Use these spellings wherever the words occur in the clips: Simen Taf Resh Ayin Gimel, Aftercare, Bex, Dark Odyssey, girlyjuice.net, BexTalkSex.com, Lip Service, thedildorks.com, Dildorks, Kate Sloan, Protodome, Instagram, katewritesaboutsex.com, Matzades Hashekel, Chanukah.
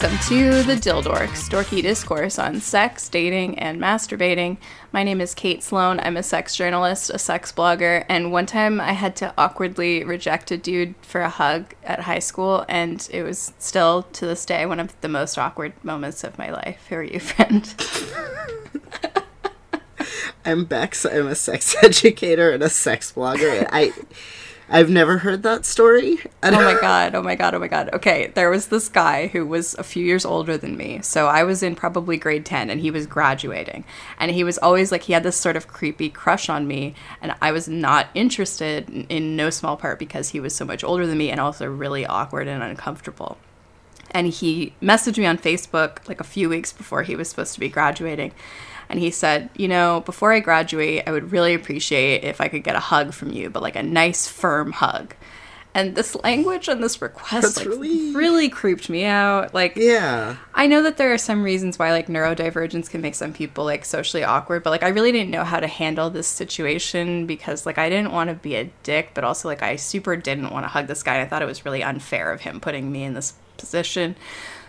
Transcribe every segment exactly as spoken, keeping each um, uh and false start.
Welcome to the Dildorks, dorky discourse on sex, dating, and masturbating. My name is Kate Sloan. I'm a sex journalist, a sex blogger, and one time I had to awkwardly reject a dude for a hug at high school, and it was still, to this day, one of the most awkward moments of my life. Who are you, friend? I'm Bex. I'm a sex educator and a sex blogger, and I... I've never heard that story. Oh my god, oh my god, oh my god. Okay, there was this guy who was a few years older than me. So I was in probably grade ten and he was graduating. And he was always like, he had this sort of creepy crush on me. And I was not interested in no small part because he was so much older than me and also really awkward and uncomfortable. And he messaged me on Facebook like a few weeks before he was supposed to be graduating. And he said, you know, before I graduate, I would really appreciate if I could get a hug from you, but like a nice, firm hug. And this language and this request like, really... really creeped me out. Like, yeah, I know that there are some reasons why like neurodivergence can make some people like socially awkward, but like I really didn't know how to handle this situation because like I didn't want to be a dick, but also like I super didn't want to hug this guy. I thought it was really unfair of him putting me in this position.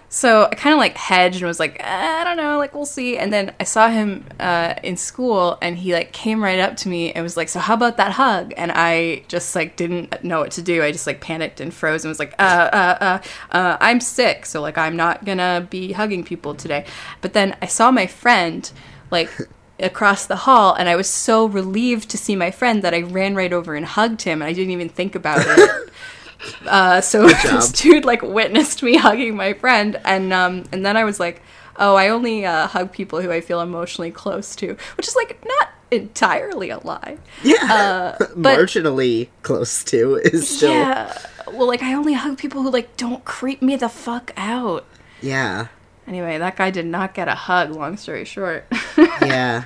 So I kind of like hedged and was like, I don't know, like we'll see. And then I saw him uh, in school and he like came right up to me and was like, so how about that hug? And I just like didn't know what to do. I just like panicked and froze and was like, uh, uh, uh, uh, I'm sick. So like I'm not gonna be hugging people today. But then I saw my friend like across the hall and I was so relieved to see my friend that I ran right over and hugged him and I didn't even think about it. Uh, so this dude like witnessed me hugging my friend, and um, and then I was like, oh, I only uh, hug people who I feel emotionally close to, which is like not entirely a lie. Yeah, uh, but, marginally close to is still. Yeah, well, like I only hug people who like don't creep me the fuck out. Yeah. Anyway, that guy did not get a hug. Long story short. Yeah,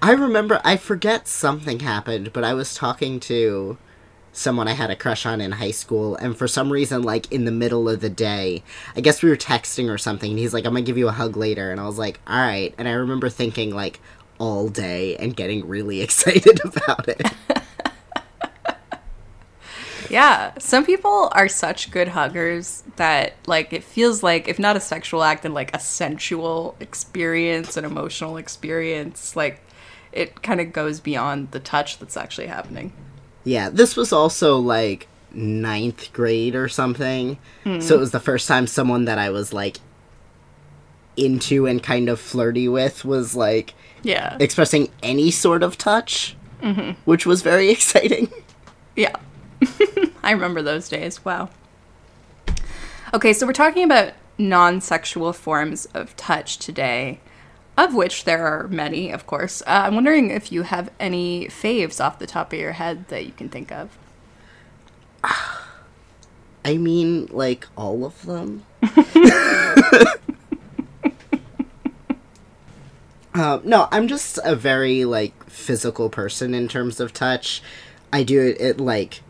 I remember. I forget something happened, but I was talking to someone I had a crush on in high school, and for some reason, like, in the middle of the day, I guess we were texting or something, and he's like, I'm gonna give you a hug later, and I was like, alright, and I remember thinking, like, all day, and getting really excited about it. Yeah, some people are such good huggers that, like, it feels like, if not a sexual act, then, like, a sensual experience, an emotional experience, like, it kind of goes beyond the touch that's actually happening. Yeah, this was also, like, ninth grade or something, mm. So it was the first time someone that I was, like, into and kind of flirty with was, like, yeah, expressing any sort of touch, mm-hmm. Which was very exciting. Yeah. I remember those days. Wow. Okay, so we're talking about non-sexual forms of touch today, of which there are many, of course. Uh, I'm wondering if you have any faves off the top of your head that you can think of. I mean, like, all of them. uh, no, I'm just a very, like, physical person in terms of touch. I do it, it like,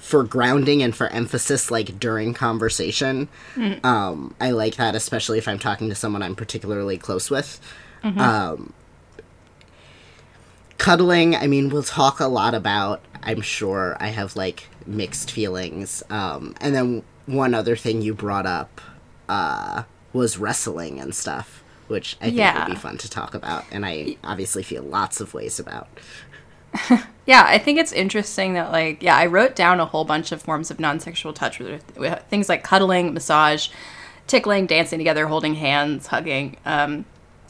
for grounding and for emphasis, like, during conversation. Mm. Um, I like that, especially if I'm talking to someone I'm particularly close with. Mm-hmm. Um, cuddling, I mean, we'll talk a lot about, I'm sure I have, like, mixed feelings. Um, and then one other thing you brought up uh, was wrestling and stuff, which I think yeah. would be fun to talk about. And I obviously feel lots of ways about. Yeah, I think it's interesting that, like, yeah, I wrote down a whole bunch of forms of non-sexual touch with, with things like cuddling, massage, tickling, dancing together, holding hands, hugging. Um,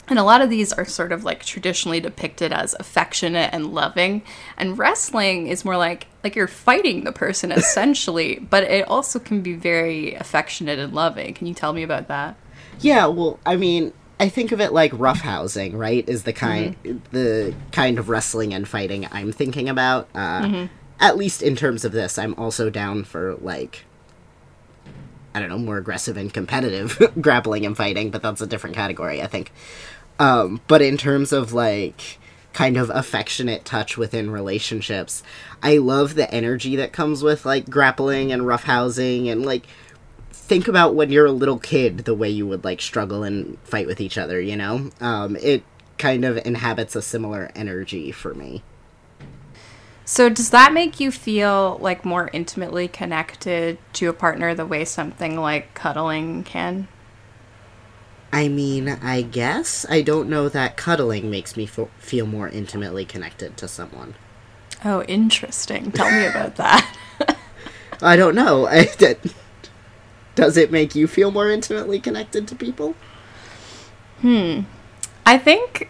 and a lot of these are sort of, like, traditionally depicted as affectionate and loving. And wrestling is more like, like you're fighting the person, essentially, but it also can be very affectionate and loving. Can you tell me about that? Yeah, well, I mean... I think of it like roughhousing, right, is the kind mm-hmm. the kind of wrestling and fighting I'm thinking about. Uh, mm-hmm. At least in terms of this, I'm also down for, like, I don't know, more aggressive and competitive grappling and fighting, but that's a different category, I think. Um, but in terms of, like, kind of affectionate touch within relationships, I love the energy that comes with, like, grappling and roughhousing and, like, think about when you're a little kid, the way you would, like, struggle and fight with each other, you know? Um, it kind of inhabits a similar energy for me. So does that make you feel, like, more intimately connected to a partner the way something like cuddling can? I mean, I guess. I don't know that cuddling makes me fo- feel more intimately connected to someone. Oh, interesting. Tell me about that. I don't know. I, that, does it make you feel more intimately connected to people? Hmm. I think...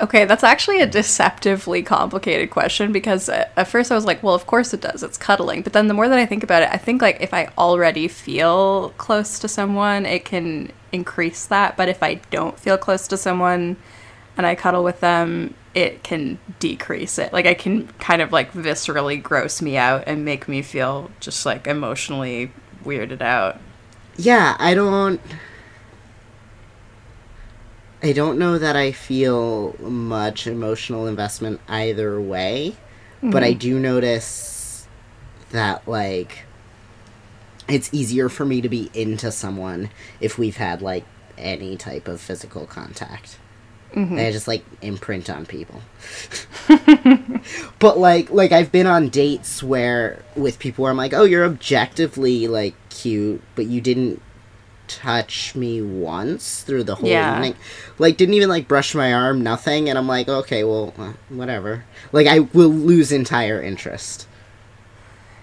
Okay, that's actually a deceptively complicated question, because at first I was like, well, of course it does. It's cuddling. But then the more that I think about it, I think, like, if I already feel close to someone, it can increase that. But if I don't feel close to someone and I cuddle with them, it can decrease it. Like, I can kind of, like, viscerally gross me out and make me feel just, like, emotionally weirded out. Yeah, I don't... I don't know that I feel much emotional investment either way, mm-hmm. but I do notice that, like, it's easier for me to be into someone if we've had, like, any type of physical contact. Mm-hmm. And I just, like, imprint on people. But, like, like, I've been on dates where, with people where I'm like, oh, you're objectively, like, cute, but you didn't touch me once through the whole yeah. evening. Like, didn't even, like, brush my arm, nothing, and I'm like, okay, well, whatever. Like, I will lose entire interest.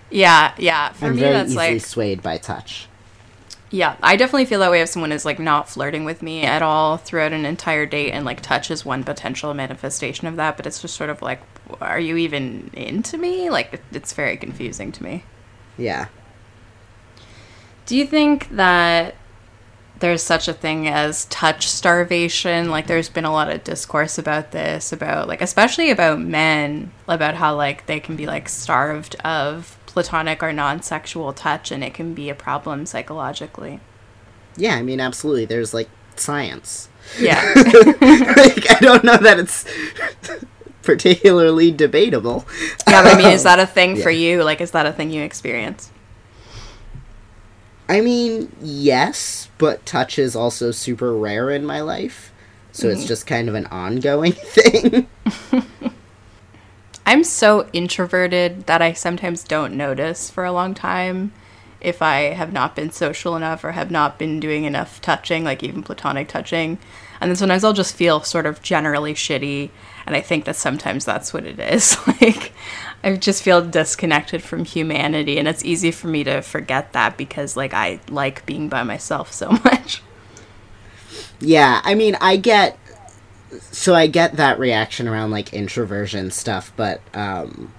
Yeah, yeah. For I'm me, very that's easily like, swayed by touch. Yeah, I definitely feel that way if someone is, like, not flirting with me at all throughout an entire date, and, like, touch is one potential manifestation of that, but it's just sort of like, are you even into me? Like, it's very confusing to me. Yeah. Do you think that there's such a thing as touch starvation? Like, there's been a lot of discourse about this, about, like, especially about men, about how, like, they can be, like, starved of platonic or non-sexual touch, and it can be a problem psychologically. Yeah, I mean, absolutely. There's, like, science. Yeah. Like, I don't know that it's particularly debatable. Yeah, but I mean, is that a thing yeah. for you? Like, is that a thing you experience? I mean, yes, but touch is also super rare in my life, so mm. it's just kind of an ongoing thing. I'm so introverted that I sometimes don't notice for a long time if I have not been social enough or have not been doing enough touching, like even platonic touching. And then sometimes I'll just feel sort of generally shitty, and I think that sometimes that's what it is. Like, I just feel disconnected from humanity, and it's easy for me to forget that because, like, I like being by myself so much. Yeah, I mean, I get... So I get that reaction around, like, introversion stuff, but, um...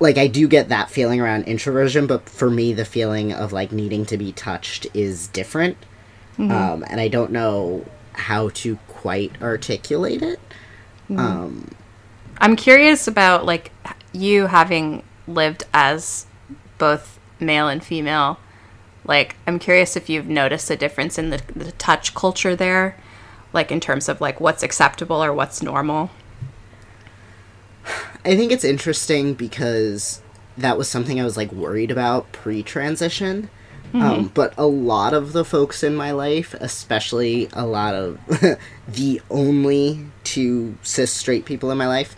like, I do get that feeling around introversion, but for me, the feeling of, like, needing to be touched is different. Mm-hmm. Um, and I don't know how to quite articulate it. Mm-hmm. Um... I'm curious about, like, you having lived as both male and female. Like, I'm curious if you've noticed a difference in the, the touch culture there, like, in terms of, like, what's acceptable or what's normal. I think it's interesting because that was something I was, like, worried about pre-transition. Mm-hmm. Um, but a lot of the folks in my life, especially a lot of the only two cis straight people in my life,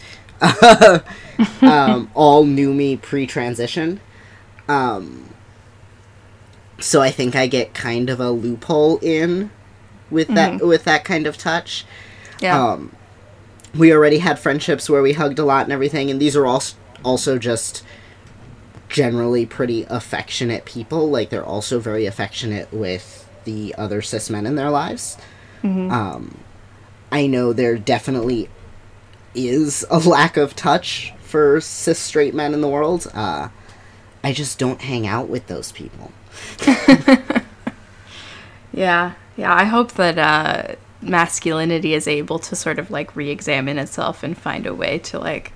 um, all knew me pre-transition. Um, so I think I get kind of a loophole in with that mm-hmm. with that kind of touch. Yeah. Um, we already had friendships where we hugged a lot and everything, and these are all also just... generally pretty affectionate people. Like, they're also very affectionate with the other cis men in their lives. Mm-hmm. Um, I know there definitely is a lack of touch for cis straight men in the world. Uh, I just don't hang out with those people. yeah. Yeah, I hope that uh, masculinity is able to sort of, like, re-examine itself and find a way to, like,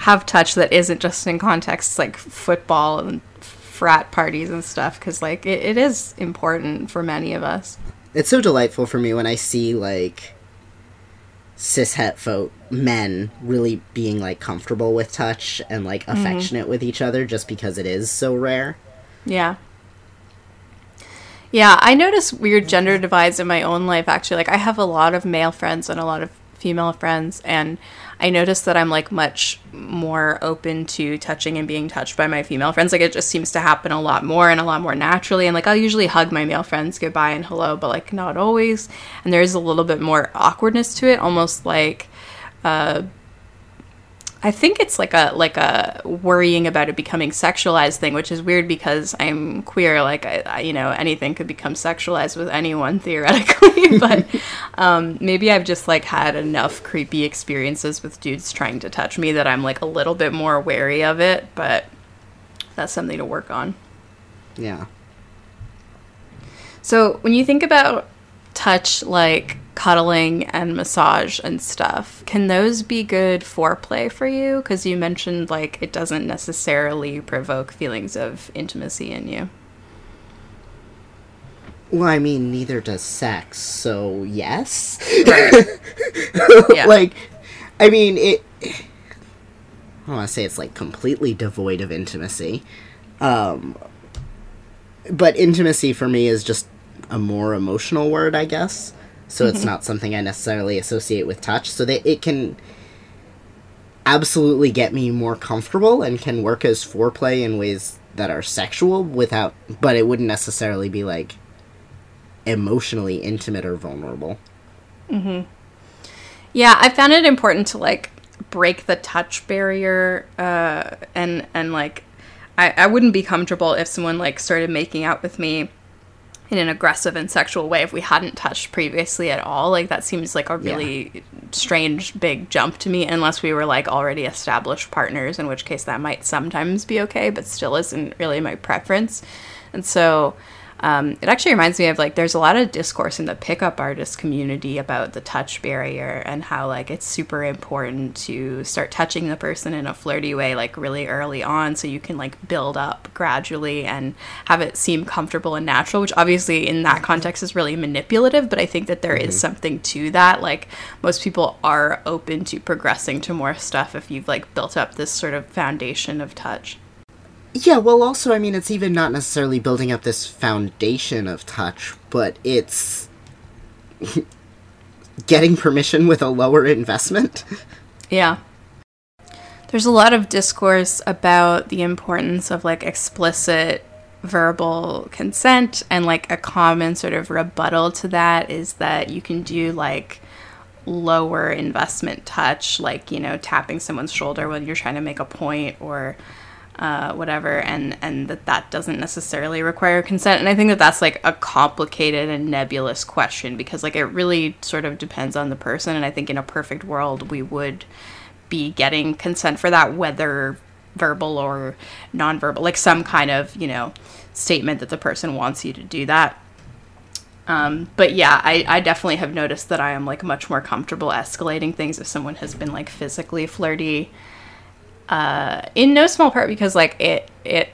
have touch that isn't just in contexts like football and frat parties and stuff, because, like, it, it is important for many of us. It's so delightful for me when I see, like, cishet folk men really being, like, comfortable with touch and, like, affectionate mm-hmm. with each other, just because it is so rare. Yeah. Yeah, I notice weird gender divides in my own life, actually. Like, I have a lot of male friends and a lot of female friends, and I noticed that I'm like much more open to touching and being touched by my female friends. Like it just seems to happen a lot more and a lot more naturally. And like I'll usually hug my male friends goodbye and hello, but like not always. And there is a little bit more awkwardness to it, almost like uh, I think it's like a like a worrying about it becoming sexualized thing, which is weird because I'm queer. Like, I, I, you know, anything could become sexualized with anyone theoretically. But um, maybe I've just like had enough creepy experiences with dudes trying to touch me that I'm like a little bit more wary of it. But that's something to work on. Yeah. So when you think about touch, like cuddling and massage and stuff, can those be good foreplay for you? Because you mentioned like it doesn't necessarily provoke feelings of intimacy in you. Well, I mean, neither does sex, so yes. Right. Yeah. Like, I mean, it, I don't want to say it's like completely devoid of intimacy, um but intimacy for me is just a more emotional word, I guess. So it's not something I necessarily associate with touch. So that it can absolutely get me more comfortable and can work as foreplay in ways that are sexual without, but it wouldn't necessarily be like emotionally intimate or vulnerable. Mm-hmm. Yeah, I found it important to like break the touch barrier uh, and and like I, I wouldn't be comfortable if someone like started making out with me in an aggressive and sexual way if we hadn't touched previously at all. Like that seems like a really yeah. strange big jump to me, unless we were like already established partners, in which case that might sometimes be okay, but still isn't really my preference. And so um, it actually reminds me of like there's a lot of discourse in the pickup artist community about the touch barrier and how like it's super important to start touching the person in a flirty way like really early on, so you can like build up gradually and have it seem comfortable and natural, which obviously in that context is really manipulative, but I think that there mm-hmm. is something to that. Like most people are open to progressing to more stuff if you've like built up this sort of foundation of touch. Yeah, well, also, I mean, it's even not necessarily building up this foundation of touch, but it's getting permission with a lower investment. Yeah. There's a lot of discourse about the importance of, like, explicit verbal consent, and, like, a common sort of rebuttal to that is that you can do, like, lower investment touch, like, you know, tapping someone's shoulder when you're trying to make a point or Uh, whatever, and, and that that doesn't necessarily require consent. And I think that that's, like, a complicated and nebulous question because, like, it really sort of depends on the person. And I think in a perfect world, we would be getting consent for that, whether verbal or nonverbal, like some kind of, you know, statement that the person wants you to do that. Um, but yeah, I, I definitely have noticed that I am, like, much more comfortable escalating things if someone has been, like, physically flirty. Uh, in no small part because, like, it, it,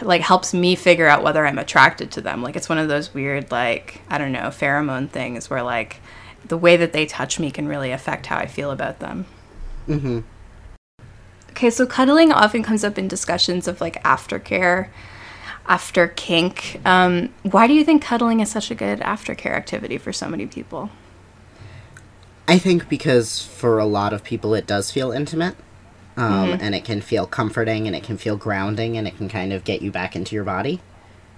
like, helps me figure out whether I'm attracted to them. Like, it's one of those weird, like, I don't know, pheromone things where, like, the way that they touch me can really affect how I feel about them. Mm-hmm. Okay, so cuddling often comes up in discussions of, like, aftercare, after kink. Um, why do you think cuddling is such a good aftercare activity for so many people? I think because for a lot of people it does feel intimate. Um, mm-hmm. And it can feel comforting, and it can feel grounding, and it can kind of get you back into your body.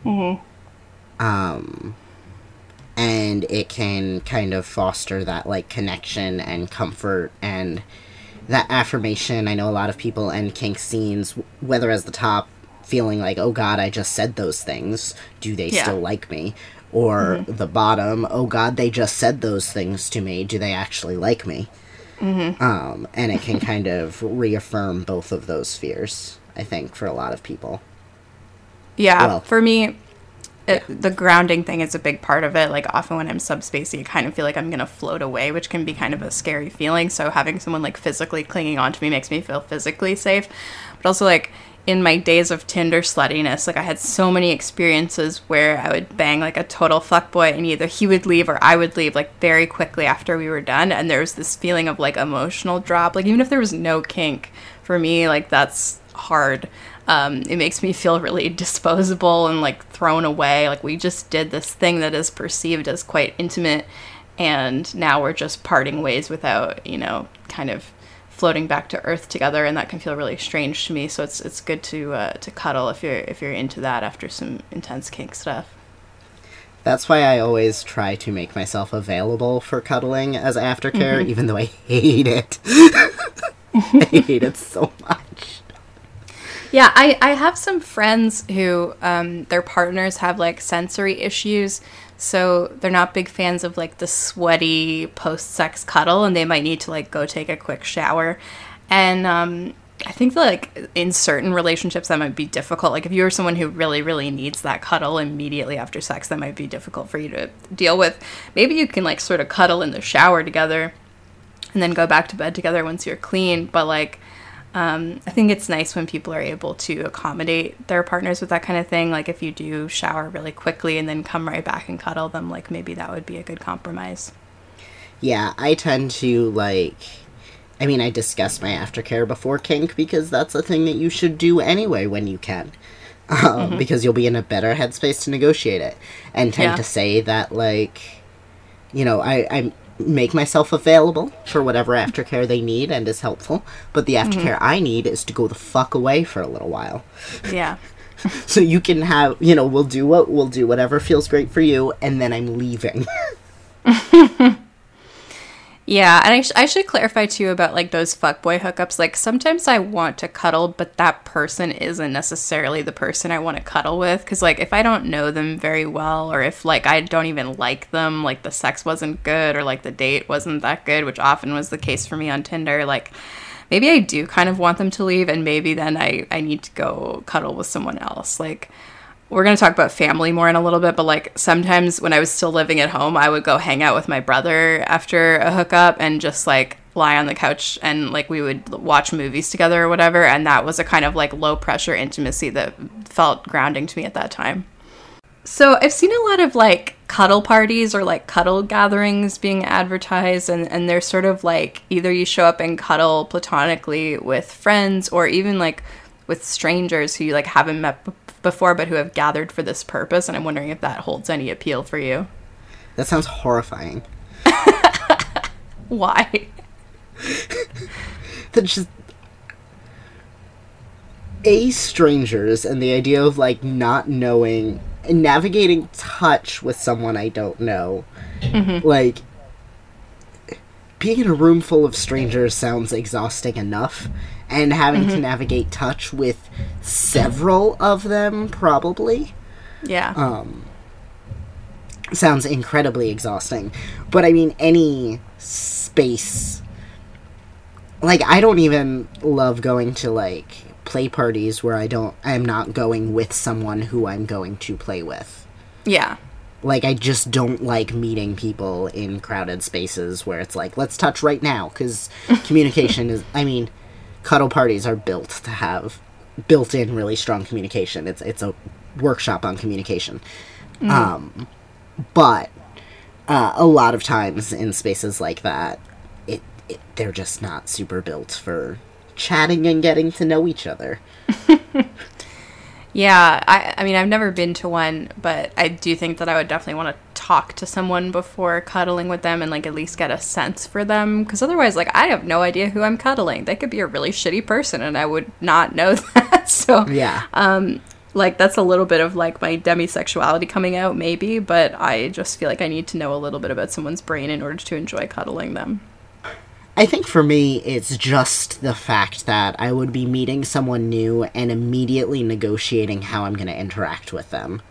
Mm-hmm. Um, and it can kind of foster that, like, connection and comfort and that affirmation. I know a lot of people end kink scenes, whether as the top, feeling like, oh god, I just said those things, do they yeah. still like me? Or mm-hmm. the bottom, oh god, they just said those things to me, do they actually like me? Mm-hmm. Um, and it can kind of reaffirm both of those fears, I think, for a lot of people. Yeah, well, for me, it, yeah. the grounding thing is a big part of it. Like, often when I'm subspacey, I kind of feel like I'm going to float away, which can be kind of a scary feeling. So having someone, like, physically clinging on to me makes me feel physically safe. But also, like, in my days of Tinder sluttiness, like, I had so many experiences where I would bang, like, a total fuckboy, and either he would leave or I would leave, like, very quickly after we were done, and there was this feeling of, like, emotional drop. Like, even if there was no kink, for me, like, that's hard. Um, it makes me feel really disposable and, like, thrown away. Like, we just did this thing that is perceived as quite intimate and now we're just parting ways without, you know, kind of floating back to earth together, and that can feel really strange to me. So it's it's good to uh, to cuddle if you're if you're into that after some intense kink stuff. That's why I always try to make myself available for cuddling as aftercare, mm-hmm. even though I hate it. I hate it so much. Yeah, I, I have some friends who um, their partners have, like, sensory issues, so they're not big fans of, like, the sweaty post-sex cuddle, and they might need to, like, go take a quick shower. And um, I think that, like, in certain relationships that might be difficult. Like, if you're someone who really, really needs that cuddle immediately after sex, that might be difficult for you to deal with. Maybe you can, like, sort of cuddle in the shower together and then go back to bed together once you're clean, but, like, Um, I think it's nice when people are able to accommodate their partners with that kind of thing. Like, if you do shower really quickly and then come right back and cuddle them, like, maybe that would be a good compromise. Yeah, I tend to, like, I mean, I discuss my aftercare before kink because that's a thing that you should do anyway when you can. Um, mm-hmm. Because you'll be in a better headspace to negotiate it. And tend yeah. to say that, like, you know, I, I'm... make myself available for whatever aftercare they need and is helpful, but the aftercare mm-hmm. I need is to go the fuck away for a little while. Yeah. So you can have, you know, we'll do what we'll do, whatever feels great for you, and then I'm leaving. Yeah, and I, sh- I should clarify too about, like, those fuckboy hookups. Like, sometimes I want to cuddle, but that person isn't necessarily the person I want to cuddle with. Because, like, if I don't know them very well, or if, like, I don't even like them, like, the sex wasn't good, or, like, the date wasn't that good, which often was the case for me on Tinder, like, maybe I do kind of want them to leave, and maybe then I, I need to go cuddle with someone else. Like, we're going to talk about family more in a little bit, but, like, sometimes when I was still living at home, I would go hang out with my brother after a hookup and just, like, lie on the couch and, like, we would watch movies together or whatever, and that was a kind of, like, low-pressure intimacy that felt grounding to me at that time. So I've seen a lot of, like, cuddle parties or, like, cuddle gatherings being advertised, and, and they're sort of, like, either you show up and cuddle platonically with friends or even, like, with strangers who you, like, haven't met before. before but who have gathered for this purpose, and I'm wondering if that holds any appeal for you. That sounds horrifying. Why? That's just a strangers, and the idea of, like, not knowing and navigating touch with someone I don't know. Mm-hmm. Like, being in a room full of strangers sounds exhausting enough, and having mm-hmm. to navigate touch with several of them, probably. Yeah. Um, sounds incredibly exhausting. But, I mean, any space. Like, I don't even love going to, like, play parties where I don't, I'm not going with someone who I'm going to play with. Yeah. Like, I just don't like meeting people in crowded spaces where it's like, let's touch right now, because communication is, I mean, cuddle parties are built to have built-in really strong communication. It's it's a workshop on communication. Mm. Um, but uh, a lot of times in spaces like that, it, it they're just not super built for chatting and getting to know each other. Yeah, I, I mean, I've never been to one, but I do think that I would definitely want to talk to someone before cuddling with them and, like, at least get a sense for them. Because otherwise, like, I have no idea who I'm cuddling. They could be a really shitty person, and I would not know that. So, yeah. um, like, that's a little bit of, like, my demisexuality coming out, maybe. But I just feel like I need to know a little bit about someone's brain in order to enjoy cuddling them. I think for me, it's just the fact that I would be meeting someone new and immediately negotiating how I'm going to interact with them.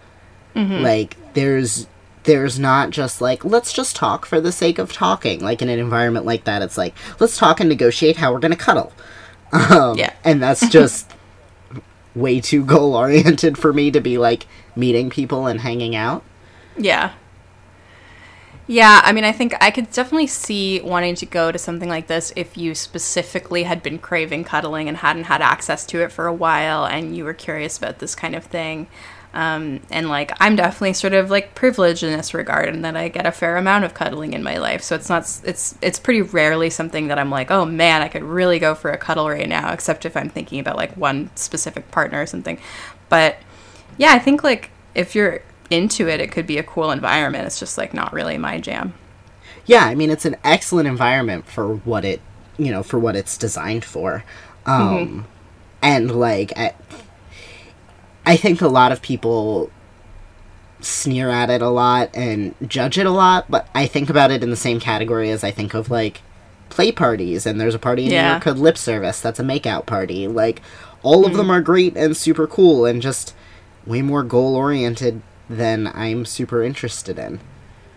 Mm-hmm. Like, there's there's not just, like, let's just talk for the sake of talking. Like, in an environment like that, it's like, let's talk and negotiate how we're going to cuddle. Um, yeah. And that's just way too goal-oriented for me to be, like, meeting people and hanging out. Yeah. Yeah, I mean, I think I could definitely see wanting to go to something like this if you specifically had been craving cuddling and hadn't had access to it for a while and you were curious about this kind of thing. Um, and, like, I'm definitely sort of, like, privileged in this regard in that I get a fair amount of cuddling in my life. So it's not it's it's pretty rarely something that I'm like, oh, man, I could really go for a cuddle right now, except if I'm thinking about, like, one specific partner or something. But, yeah, I think, like, if you're into it, it could be a cool environment. It's just, like, not really my jam. yeah, I mean, it's an excellent environment for what it, you know, for what it's designed for. Um, mm-hmm. And, like, I, I think a lot of people sneer at it a lot and judge it a lot, but I think about it in the same category as I think of, like, play parties, and there's a party in yeah. New York called Lip Service that's a makeout party. Like, all mm-hmm. of them are great and super cool and just way more goal-oriented than I'm super interested in.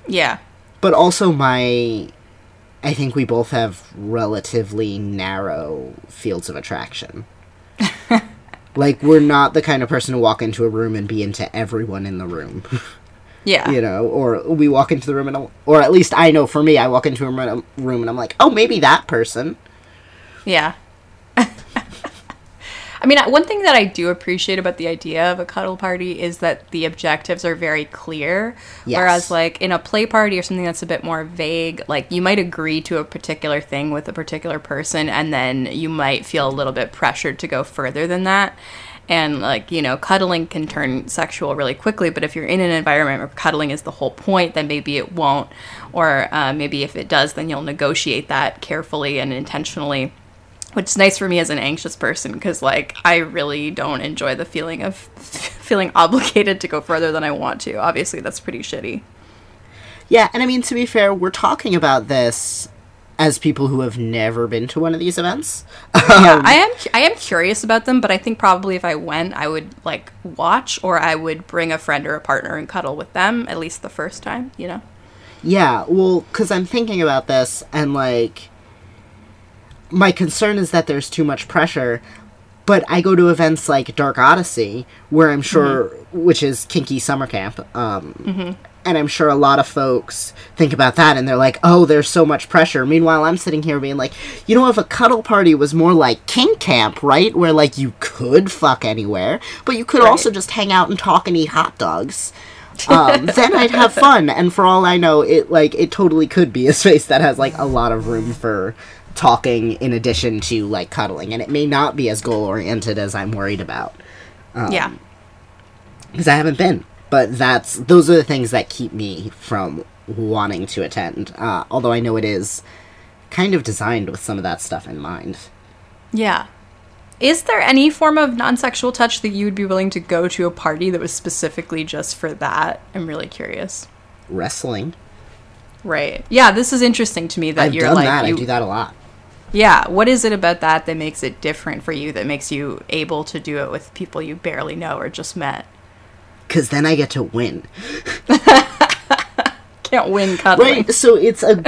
Yeah. But also my... I think we both have relatively narrow fields of attraction. Like, we're not the kind of person to walk into a room and be into everyone in the room. Yeah. You know, or we walk into the room and... I'll, or at least I know, for me, I walk into a room and I'm like, oh, maybe that person. Yeah. I mean, one thing that I do appreciate about the idea of a cuddle party is that the objectives are very clear. Yes. Whereas, like, in a play party or something that's a bit more vague, like, you might agree to a particular thing with a particular person, and then you might feel a little bit pressured to go further than that. And, like, you know, cuddling can turn sexual really quickly, but if you're in an environment where cuddling is the whole point, then maybe it won't. Or uh, maybe if it does, then you'll negotiate that carefully and intentionally. Which is nice for me as an anxious person, because, like, I really don't enjoy the feeling of feeling obligated to go further than I want to. Obviously, that's pretty shitty. Yeah, and I mean, to be fair, we're talking about this as people who have never been to one of these events. Yeah, I am I am curious about them, but I think probably if I went, I would, like, watch, or I would bring a friend or a partner and cuddle with them, at least the first time, you know? Yeah, well, because I'm thinking about this, and, like... my concern is that there's too much pressure, but I go to events like Dark Odyssey, where I'm sure, mm-hmm. which is kinky summer camp, um, mm-hmm. and I'm sure a lot of folks think about that, and they're like, oh, there's so much pressure. Meanwhile, I'm sitting here being like, you know, if a cuddle party was more like kink camp, right, where, like, you could fuck anywhere, but you could right. also just hang out and talk and eat hot dogs, um, then I'd have fun, and for all I know, it, like, it totally could be a space that has, like, a lot of room for... talking in addition to, like, cuddling, and it may not be as goal-oriented as I'm worried about. Um, yeah. Because I haven't been, but that's those are the things that keep me from wanting to attend, uh, although I know it is kind of designed with some of that stuff in mind. Yeah. Is there any form of non-sexual touch that you would be willing to go to a party that was specifically just for that? I'm really curious. Wrestling. Right. Yeah, this is interesting to me that I've you're done like... That. You, I do that a lot. Yeah, what is it about that that makes it different for you, that makes you able to do it with people you barely know or just met? Because then I get to win. Can't win cuddling. Right, so it's a,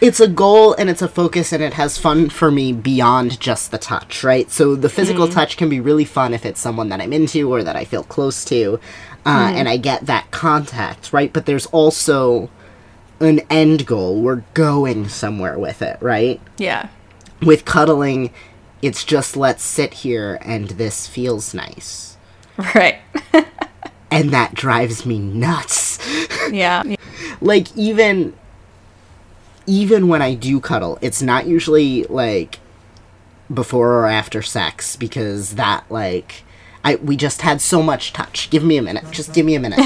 it's a goal and it's a focus and it has fun for me beyond just the touch, right? So the physical mm-hmm. touch can be really fun if it's someone that I'm into or that I feel close to, uh, mm. and I get that contact, right? But there's also... an end goal. We're going somewhere with it, right? Yeah. With cuddling, it's just let's sit here and this feels nice. Right. And that drives me nuts. Yeah. Like, even even when I do cuddle, it's not usually, like, before or after sex, because that, like, I we just had so much touch. Give me a minute. Just give me a minute.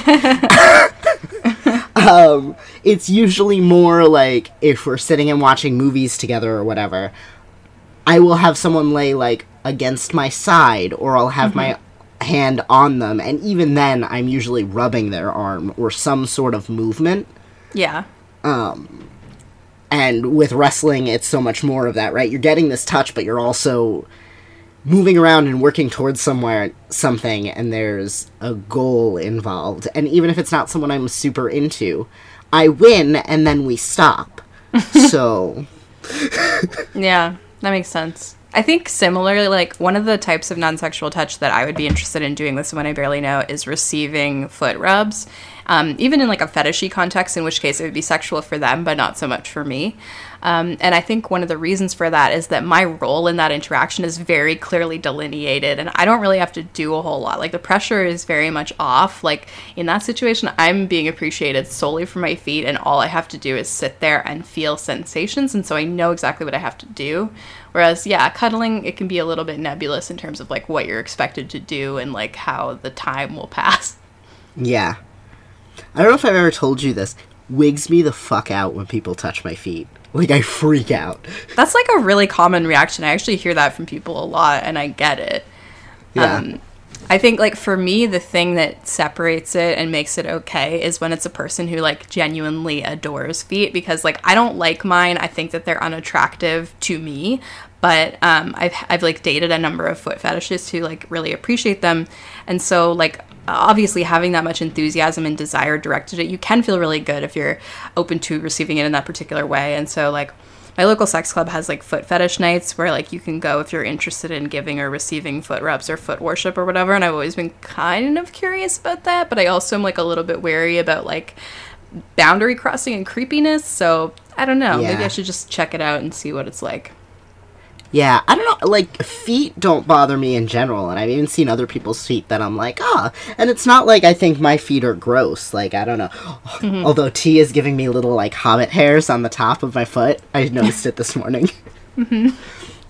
Um, it's usually more like if we're sitting and watching movies together or whatever, I will have someone lay, like, against my side, or I'll have mm-hmm. my hand on them, and even then I'm usually rubbing their arm or some sort of movement. Yeah. Um, and with wrestling, it's so much more of that, right? You're getting this touch, but you're also moving around and working towards somewhere, something, and there's a goal involved. And even if it's not someone I'm super into, I win, and then we stop. So. Yeah, that makes sense. I think similarly, like, one of the types of non-sexual touch that I would be interested in doing with someone I barely know is receiving foot rubs. Um, even in, like, a fetishy context, in which case it would be sexual for them, but not so much for me. Um, and I think one of the reasons for that is that my role in that interaction is very clearly delineated, and I don't really have to do a whole lot. Like, the pressure is very much off. Like, in that situation, I'm being appreciated solely for my feet, and all I have to do is sit there and feel sensations, and so I know exactly what I have to do. Whereas, yeah, cuddling, it can be a little bit nebulous in terms of, like, what you're expected to do and, like, how the time will pass. Yeah. I don't know if I've ever told you this. wigs me the fuck out when people touch my feet. Like, I freak out. That's, like, a really common reaction. I actually hear that from people a lot, and I get it. Yeah. Um, I think, like, for me, the thing that separates it and makes it okay is when it's a person who, like, genuinely adores feet, because, like, I don't like mine. I think that they're unattractive to me, but um, I've, I've, like, dated a number of foot fetishists who, like, really appreciate them, and so, like, obviously having that much enthusiasm and desire directed at you can feel really good if you're open to receiving it in that particular way. And so, like, my local sex club has, like, foot fetish nights where, like, you can go if you're interested in giving or receiving foot rubs or foot worship or whatever, and I've always been kind of curious about that, but I also am, like, a little bit wary about, like, boundary crossing and creepiness, so I don't know. Yeah. Maybe I should just check it out and see what it's like. Yeah, I don't know, like, feet don't bother me in general, and I've even seen other people's feet that I'm like, ah, oh. And it's not like I think my feet are gross, like, I don't know, mm-hmm. Although T is giving me little, like, hobbit hairs on the top of my foot, I noticed it this morning. Mm-hmm.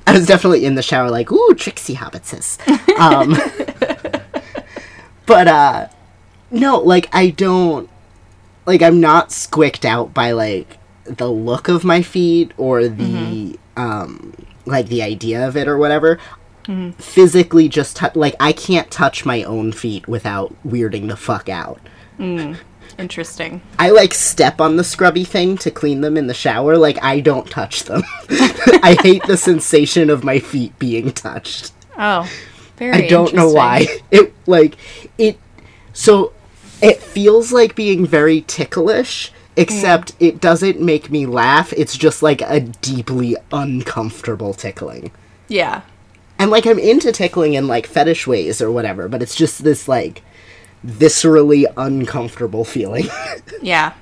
I was definitely in the shower like, ooh, Trixie hobbitses. Um, but, uh, no, like, I don't, like, I'm not squicked out by, like, the look of my feet or the, mm-hmm. um... like, the idea of it or whatever, mm. physically just, tu- like, I can't touch my own feet without weirding the fuck out. Mm. Interesting. I, like, step on the scrubby thing to clean them in the shower. Like, I don't touch them. I hate the sensation of my feet being touched. Oh, very interesting. I don't know why. It, like, it, so, it feels like being very ticklish, except mm. it doesn't make me laugh. It's just, like, a deeply uncomfortable tickling. Yeah. And, like, I'm into tickling in, like, fetish ways or whatever, but it's just this, like, viscerally uncomfortable feeling. Yeah.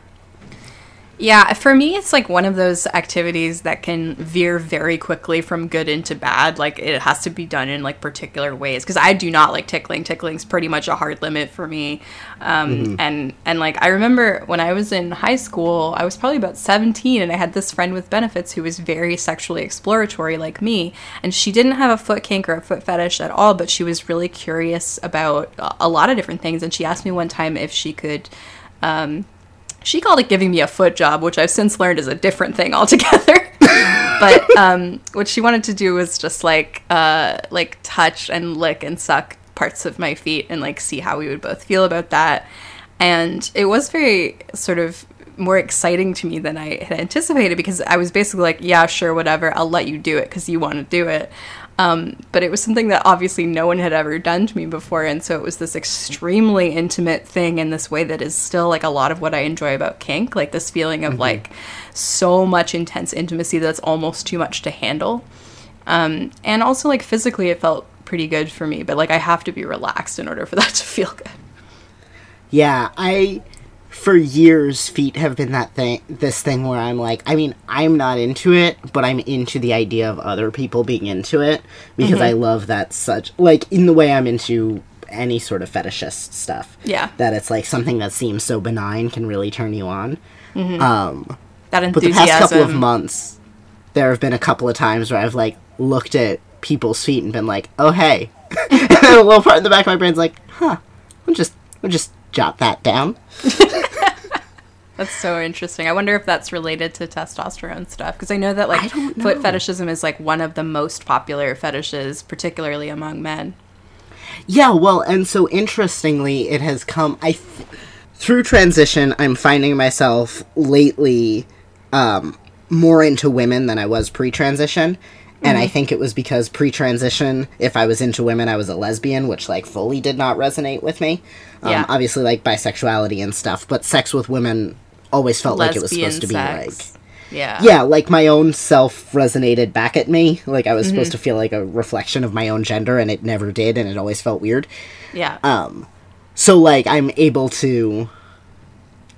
Yeah, for me, it's, like, one of those activities that can veer very quickly from good into bad. Like, it has to be done in, like, particular ways. Because I do not like tickling. Tickling's pretty much a hard limit for me. Um, mm-hmm. And, and, like, I remember when I was in high school, I was probably about seventeen, and I had this friend with benefits who was very sexually exploratory like me. And she didn't have a foot kink or a foot fetish at all, but she was really curious about a lot of different things. And she asked me one time if she could... Um, She called it giving me a foot job, which I've since learned is a different thing altogether. But um, what she wanted to do was just, like, uh, like touch and lick and suck parts of my feet and, like, see how we would both feel about that. And it was very sort of more exciting to me than I had anticipated, because I was basically like, yeah, sure, whatever, I'll let you do it because you want to do it. Um, but it was something that obviously no one had ever done to me before, and so it was this extremely intimate thing in this way that is still, like, a lot of what I enjoy about kink, like this feeling of, mm-hmm. like, so much intense intimacy that's almost too much to handle. Um, and also, like, physically it felt pretty good for me, but, like, I have to be relaxed in order for that to feel good. Yeah, I... For years, feet have been that thing, this thing where I'm like, I mean, I'm not into it, but I'm into the idea of other people being into it, because mm-hmm. I love that such, like, in the way I'm into any sort of fetishist stuff. Yeah. That it's, like, something that seems so benign can really turn you on. Mm-hmm. Um, that enthusiasm. But the past couple of months, there have been a couple of times where I've, like, looked at people's feet and been like, oh, hey. And then a little part in the back of my brain's like, huh, I'm just, I'm just... jot that down. That's so interesting. I wonder if that's related to testosterone stuff, because I know that, like, know. foot fetishism is, like, one of the most popular fetishes, particularly among men. Yeah, well, and so interestingly, it has come I th- through transition. I'm finding myself lately um more into women than I was pre-transition. And I think it was because pre-transition, if I was into women, I was a lesbian, which, like, fully did not resonate with me. Um, yeah. Obviously, like, bisexuality and stuff, but sex with women always felt Lesbian like it was supposed sex. To be, like... Yeah. Yeah, like, my own self resonated back at me. Like, I was mm-hmm. supposed to feel like a reflection of my own gender, and it never did, and it always felt weird. Yeah. Um. So, like, I'm able to...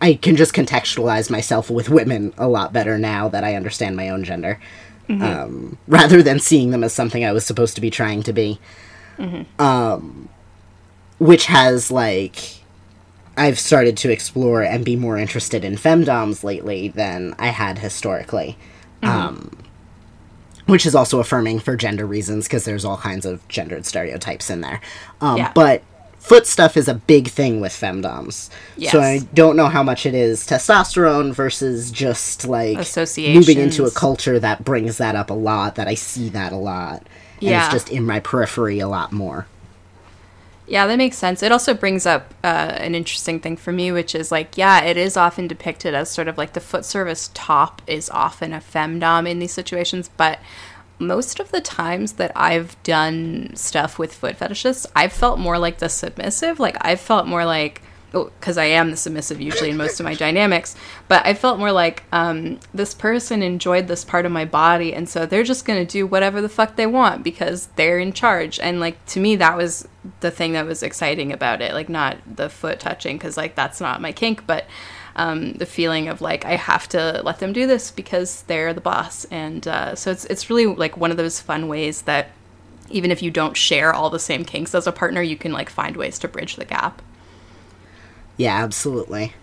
I can just contextualize myself with women a lot better now that I understand my own gender. Mm-hmm. Um, rather than seeing them as something I was supposed to be trying to be. Mm-hmm. Um, which has, like, I've started to explore and be more interested in femdoms lately than I had historically. Mm-hmm. Um, which is also affirming for gender reasons, because there's all kinds of gendered stereotypes in there. Um, yeah. But foot stuff is a big thing with femdoms. Yes. So I don't know how much it is testosterone versus just, like, moving into a culture that brings that up a lot, that I see that a lot. And yeah. It's just in my periphery a lot more. Yeah, that makes sense. It also brings up uh, an interesting thing for me, which is, like, yeah, it is often depicted as sort of, like, the foot service top is often a femdom in these situations, but most of the times that I've done stuff with foot fetishists, I've felt more like the submissive. Like, I've felt more like, because I am the submissive usually in most of my dynamics, but I felt more like um, this person enjoyed this part of my body, and so they're just going to do whatever the fuck they want because they're in charge. And, like, to me, that was the thing that was exciting about it, like, not the foot touching, because, like, that's not my kink, but um, the feeling of, like, I have to let them do this because they're the boss. And uh, so it's it's really, like, one of those fun ways that even if you don't share all the same kinks as a partner, you can, like, find ways to bridge the gap. Yeah, absolutely.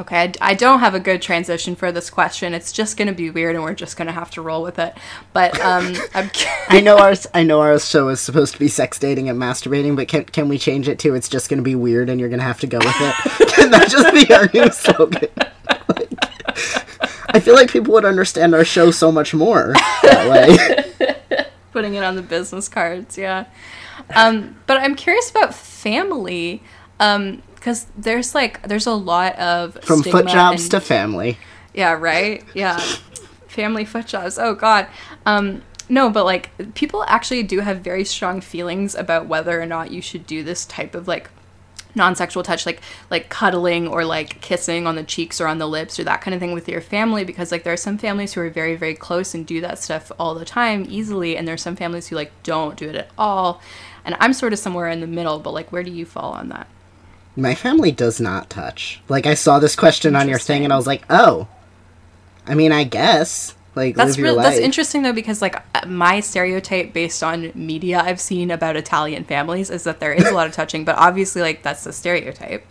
Okay, I, d- I don't have a good transition for this question. It's just going to be weird, and we're just going to have to roll with it. But um, I'm I know our I know our show is supposed to be sex, dating, and masturbating, but can can we change it to it's just going to be weird, and you're going to have to go with it? Can that just be our new slogan? Like, I feel like people would understand our show so much more that way. Putting it on the business cards, yeah. Um, but I'm curious about family. Um, Because there's, like, there's a lot of stigma. From foot jobs and, to family. Yeah, right? Yeah. Family foot jobs. Oh, God. Um, no, but, like, people actually do have very strong feelings about whether or not you should do this type of, like, non-sexual touch, like like cuddling or, like, kissing on the cheeks or on the lips or that kind of thing with your family, because, like, there are some families who are very, very close and do that stuff all the time easily, and there are some families who, like, don't do it at all. And I'm sort of somewhere in the middle, but, like, where do you fall on that? My family does not touch. Like, I saw this question on your thing, and I was like, oh. I mean, I guess. Like, that's live your real, life. That's interesting, though, because, like, my stereotype based on media I've seen about Italian families is that there is a lot of touching, but obviously, like, that's the stereotype.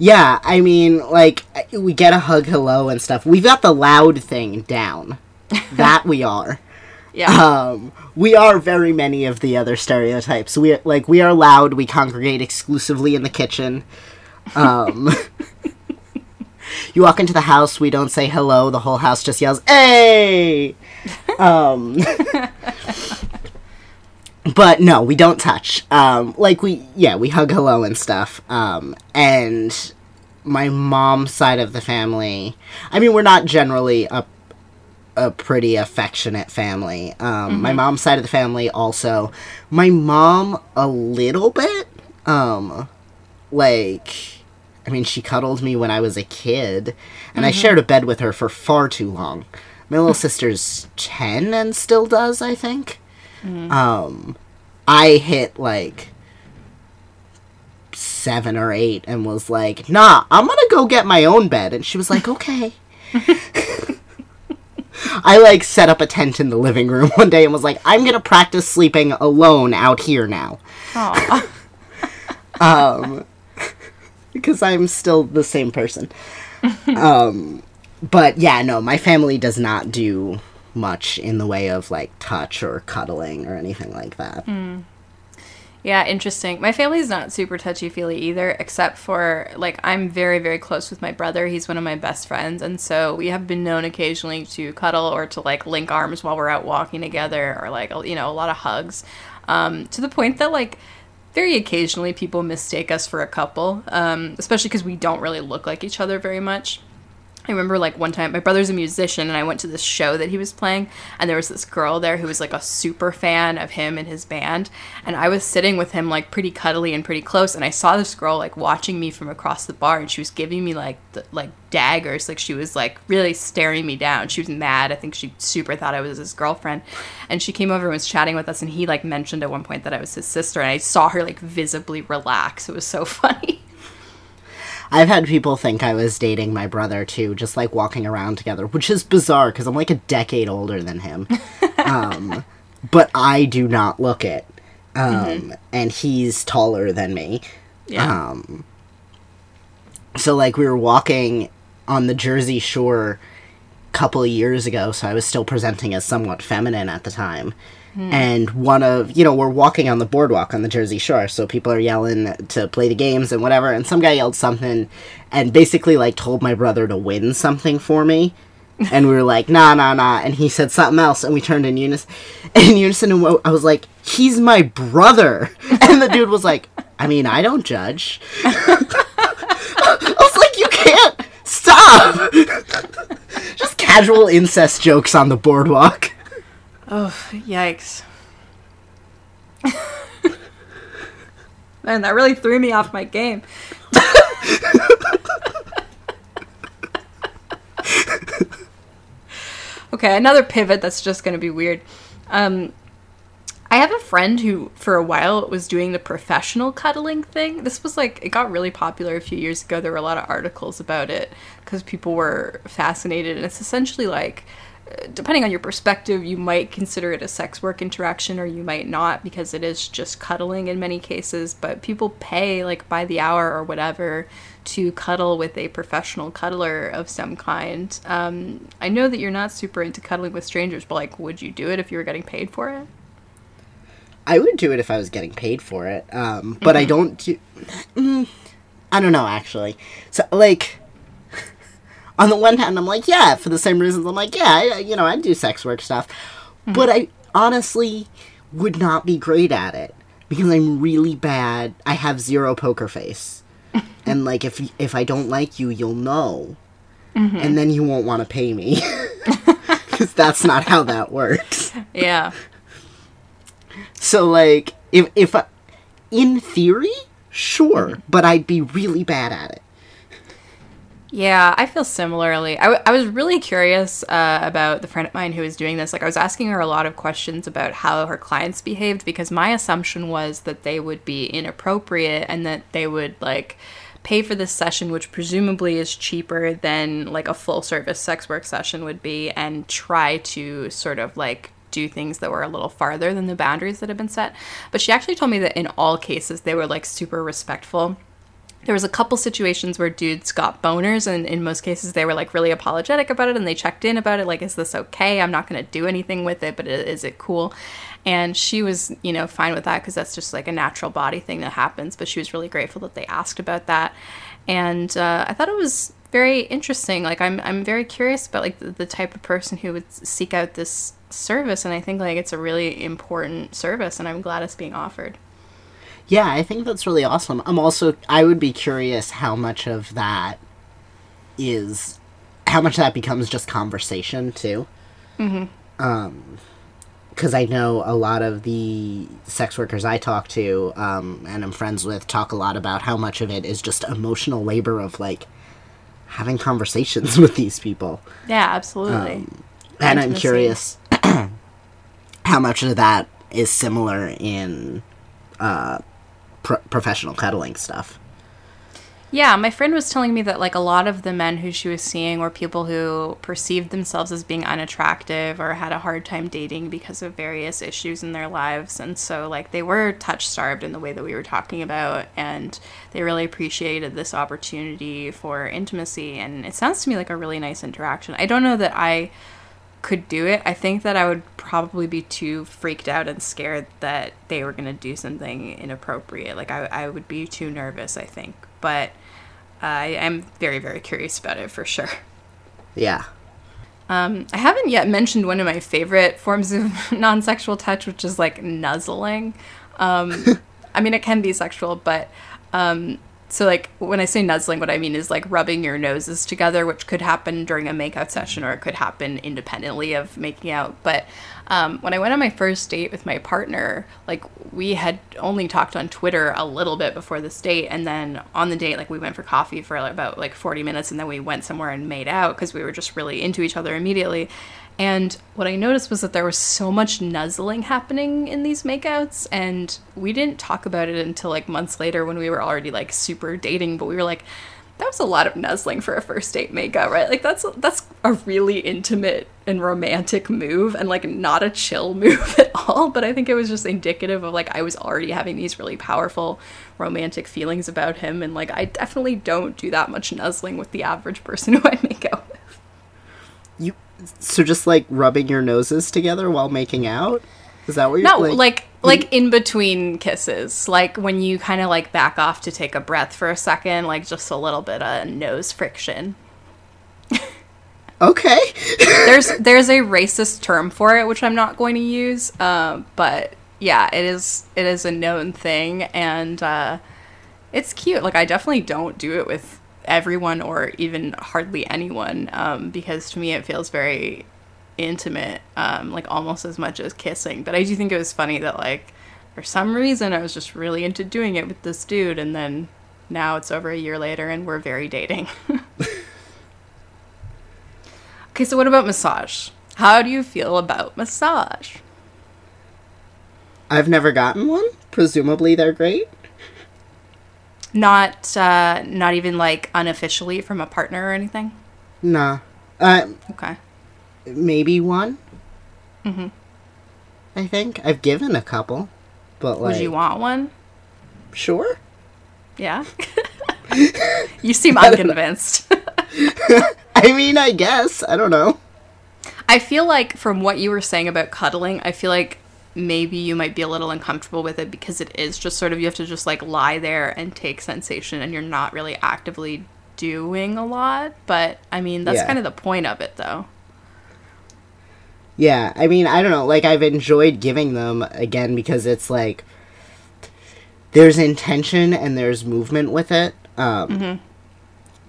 Yeah, I mean, like, we get a hug hello and stuff. We've got the loud thing down. That we are. Yeah. Um, we are very many of the other stereotypes. We are, like, we are loud. We congregate exclusively in the kitchen. Um, you walk into the house. We don't say hello. The whole house just yells, "Hey!" Um, but no, we don't touch. Um, like we, yeah, we hug hello and stuff. Um, and my mom's side of the family. I mean, we're not generally a. a pretty affectionate family. Um, mm-hmm. My mom's side of the family also. My mom, a little bit. Um, like, I mean, she cuddled me when I was a kid, and mm-hmm. I shared a bed with her for far too long. My little sister's ten and still does, I think. Mm-hmm. Um, I hit, like, seven or eight and was like, nah, I'm gonna go get my own bed. And she was like, okay. I, like, set up a tent in the living room one day and was like, I'm going to practice sleeping alone out here now. Aww. um, because I'm still the same person. Um, but, yeah, no, my family does not do much in the way of, like, touch or cuddling or anything like that. Mm. Yeah, interesting. My family's not super touchy-feely either, except for, like, I'm very, very close with my brother. He's one of my best friends, and so we have been known occasionally to cuddle or to, like, link arms while we're out walking together or, like, you know, a lot of hugs, um, to the point that, like, very occasionally people mistake us for a couple, um, especially because we don't really look like each other very much. I remember, like, one time, my brother's a musician, and I went to this show that he was playing, and there was this girl there who was, like, a super fan of him and his band, and I was sitting with him, like, pretty cuddly and pretty close, and I saw this girl, like, watching me from across the bar, and she was giving me, like, the, like daggers, like, she was, like, really staring me down. She was mad. I think she super thought I was his girlfriend, and she came over and was chatting with us, and he, like, mentioned at one point that I was his sister, and I saw her, like, visibly relax. It was so funny. I've had people think I was dating my brother, too, just, like, walking around together, which is bizarre, because I'm, like, a decade older than him. um, but I do not look it. Um, mm-hmm. And he's taller than me. Yeah. Um, so, like, we were walking on the Jersey Shore a couple of years ago, so I was still presenting as somewhat feminine at the time. Mm. And one of, you know, we're walking on the boardwalk on the Jersey Shore, so people are yelling to play the games and whatever, and some guy yelled something and basically, like, told my brother to win something for me. And we were like, nah, nah, nah. And he said something else, and we turned in unison. In unison, and I was like, he's my brother. And the dude was like, I mean, I don't judge. I was like, you can't. Stop. Just casual incest jokes on the boardwalk. Oh, yikes. Man, that really threw me off my game. Okay, another pivot that's just going to be weird. Um, I have a friend who, for a while, was doing the professional cuddling thing. This was like, it got really popular a few years ago. There were a lot of articles about it because people were fascinated. And it's essentially like, depending on your perspective, you might consider it a sex work interaction or you might not, because it is just cuddling in many cases. But people pay like by the hour or whatever to cuddle with a professional cuddler of some kind. Um, I know that you're not super into cuddling with strangers, but like, would you do it if you were getting paid for it? I would do it if I was getting paid for it. Um, but mm-hmm. I don't do... Mm, I don't know, actually. So, like... On the one hand, I'm like, yeah, for the same reasons. I'm like, yeah, I, you know, I do sex work stuff. Mm-hmm. But I honestly would not be great at it because I'm really bad. I have zero poker face. And, like, if if I don't like you, you'll know. Mm-hmm. And then you won't want to pay me. Because that's not how that works. Yeah. So, like, if, if I, in theory, sure. Mm-hmm. But I'd be really bad at it. Yeah, I feel similarly. I, w- I was really curious uh, about the friend of mine who was doing this. Like, I was asking her a lot of questions about how her clients behaved because my assumption was that they would be inappropriate and that they would, like, pay for this session, which presumably is cheaper than, like, a full-service sex work session would be, and try to sort of, like, do things that were a little farther than the boundaries that had been set. But she actually told me that in all cases they were, like, super respectful. There was a couple situations where dudes got boners, and in most cases they were, like, really apologetic about it, and they checked in about it, like, is this okay? I'm not going to do anything with it, but is it cool? And she was, you know, fine with that because that's just, like, a natural body thing that happens, but she was really grateful that they asked about that. And uh, I thought it was very interesting. Like, I'm I'm very curious about, like, the, the type of person who would seek out this service, and I think, like, it's a really important service, and I'm glad it's being offered. Yeah, I think that's really awesome. I'm also, I would be curious how much of that is, how much of that becomes just conversation, too. Mm-hmm. Um, because I know a lot of the sex workers I talk to, um, and I'm friends with, talk a lot about how much of it is just emotional labor of, like, having conversations with these people. Yeah, absolutely. Um, and I'm curious how much of that is similar in, uh, Pro- professional cuddling stuff. Yeah, my friend was telling me that, like, a lot of the men who she was seeing were people who perceived themselves as being unattractive or had a hard time dating because of various issues in their lives, and so, like, they were touch-starved in the way that we were talking about, and they really appreciated this opportunity for intimacy, and it sounds to me like a really nice interaction. I don't know that I could do it. I think that I would probably be too freaked out and scared that they were going to do something inappropriate. Like, I, I would be too nervous, I think. But uh, I am very, very curious about it, for sure. Yeah. Um, I haven't yet mentioned one of my favorite forms of non-sexual touch, which is, like, nuzzling. Um, I mean, it can be sexual, but... Um, So, like, when I say nuzzling, what I mean is, like, rubbing your noses together, which could happen during a makeout session or it could happen independently of making out. But um, when I went on my first date with my partner, like, we had only talked on Twitter a little bit before this date. And then on the date, like, we went for coffee for like, about, like, forty minutes. And then we went somewhere and made out because we were just really into each other immediately. And what I noticed was that there was so much nuzzling happening in these makeouts, and we didn't talk about it until, like, months later when we were already, like, super dating, but we were like, that was a lot of nuzzling for a first date makeout, right? Like, that's that's a really intimate and romantic move, and, like, not a chill move at all, but I think it was just indicative of, like, I was already having these really powerful romantic feelings about him, and, like, I definitely don't do that much nuzzling with the average person who I make out with. You... So just, like, rubbing your noses together while making out? Is that what you're saying? No, like, like, like in between kisses. Like when you kind of like back off to take a breath for a second, like just a little bit of nose friction. Okay. there's there's a racist term for it, which I'm not going to use, uh, but yeah, it is it is a known thing, and uh, it's cute. Like I definitely don't do it with everyone or even hardly anyone, um, because to me it feels very intimate, um, like almost as much as kissing. But I do think it was funny that like for some reason I was just really into doing it with this dude, and then now it's over a year later and we're very dating. Okay, so what about massage? How do you feel about massage? I've never gotten one. Presumably they're great. Not uh, not even like unofficially from a partner or anything? Nah. Uh, okay. Maybe one. Mm-hmm. I think. I've given a couple. But like, would you want one? Sure. Yeah? You seem unconvinced. I mean, I guess. I don't know. I feel like from what you were saying about cuddling, I feel like maybe you might be a little uncomfortable with it because it is just sort of, you have to just like lie there and take sensation, and you're not really actively doing a lot. But I mean, that's yeah. kind of the point of it though. Yeah. I mean, I don't know. Like I've enjoyed giving them again because it's like there's intention and there's movement with it. Um, mm-hmm.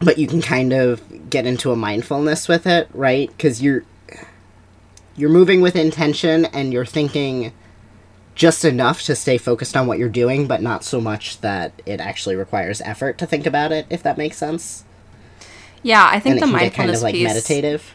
But you can kind of get into a mindfulness with it, right? Because you're you're moving with intention and you're thinking just enough to stay focused on what you're doing, but not so much that it actually requires effort to think about it, if that makes sense. Yeah, I think the mindfulness piece... And it can get kind of, like, piece, meditative.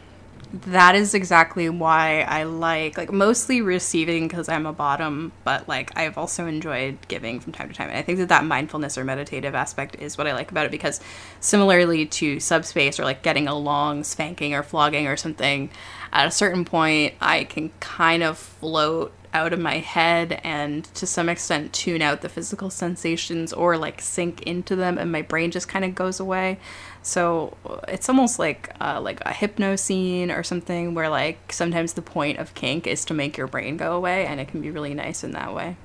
That is exactly why I like, like, mostly receiving because I'm a bottom, but, like, I've also enjoyed giving from time to time. And I think that that mindfulness or meditative aspect is what I like about it, because similarly to subspace or, like, getting a long spanking or flogging or something, at a certain point I can kind of float out of my head and to some extent tune out the physical sensations or, like, sink into them, and my brain just kind of goes away. So it's almost like uh, like a hypno scene or something where, like, sometimes the point of kink is to make your brain go away, and it can be really nice in that way.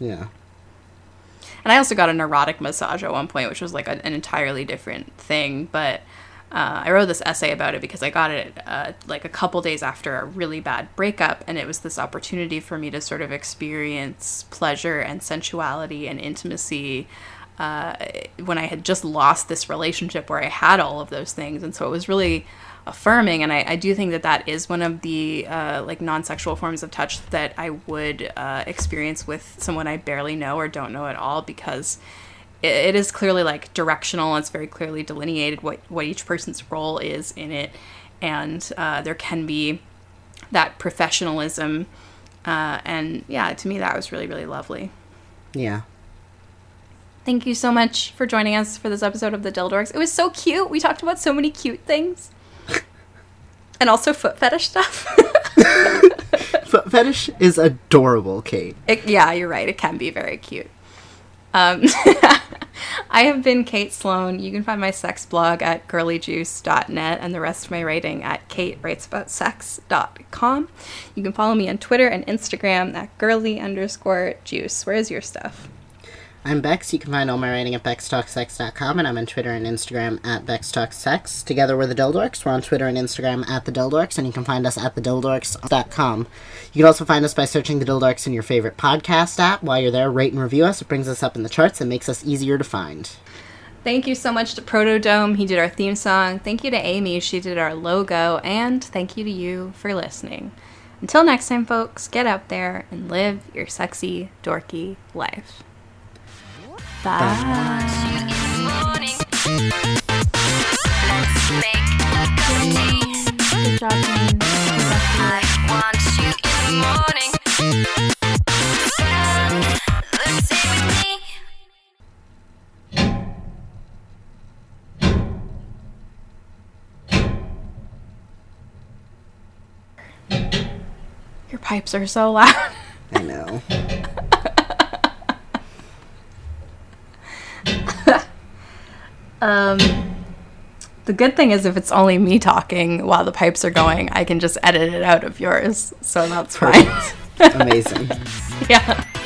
Yeah. And I also got an erotic massage at one point, which was, like, a, an entirely different thing. But uh, I wrote this essay about it because I got it, uh, like, a couple days after a really bad breakup. And it was this opportunity for me to sort of experience pleasure and sensuality and intimacy Uh, when I had just lost this relationship where I had all of those things. And so it was really affirming. And I, I do think that that is one of the uh, like non-sexual forms of touch that I would uh, experience with someone I barely know or don't know at all, because it, it is clearly, like, directional. It's very clearly delineated what, what each person's role is in it. And uh, there can be that professionalism. Uh, and yeah, to me, that was really, really lovely. Yeah. Thank you so much for joining us for this episode of The Dildorks. It was so cute. We talked about so many cute things. And also foot fetish stuff. Foot fetish is adorable, Kate. It, yeah, you're right. It can be very cute. Um, I have been Kate Sloan. You can find my sex blog at girly juice dot net and the rest of my writing at kate writes about sex dot com. You can follow me on Twitter and Instagram at girly underscore juice. Where is your stuff? I'm Bex. You can find all my writing at Bex Talk Sex dot com, and I'm on Twitter and Instagram at BexTalkSex. Together we're The Dildorks. We're on Twitter and Instagram at The Dildorks, and you can find us at the dildorks dot com. You can also find us by searching The Dildorks in your favorite podcast app. While you're there, rate and review us. It brings us up in the charts and makes us easier to find. Thank you so much to Protodome. He did our theme song. Thank you to Amy. She did our logo. And thank you to you for listening. Until next time, folks, get out there and live your sexy, dorky life. Bye. Good job, man. I want you in the morning. Let's stay with me. Your pipes are so loud. I know. Um, the good thing is if it's only me talking while the pipes are going, I can just edit it out of yours, so that's fine. Amazing. Yeah.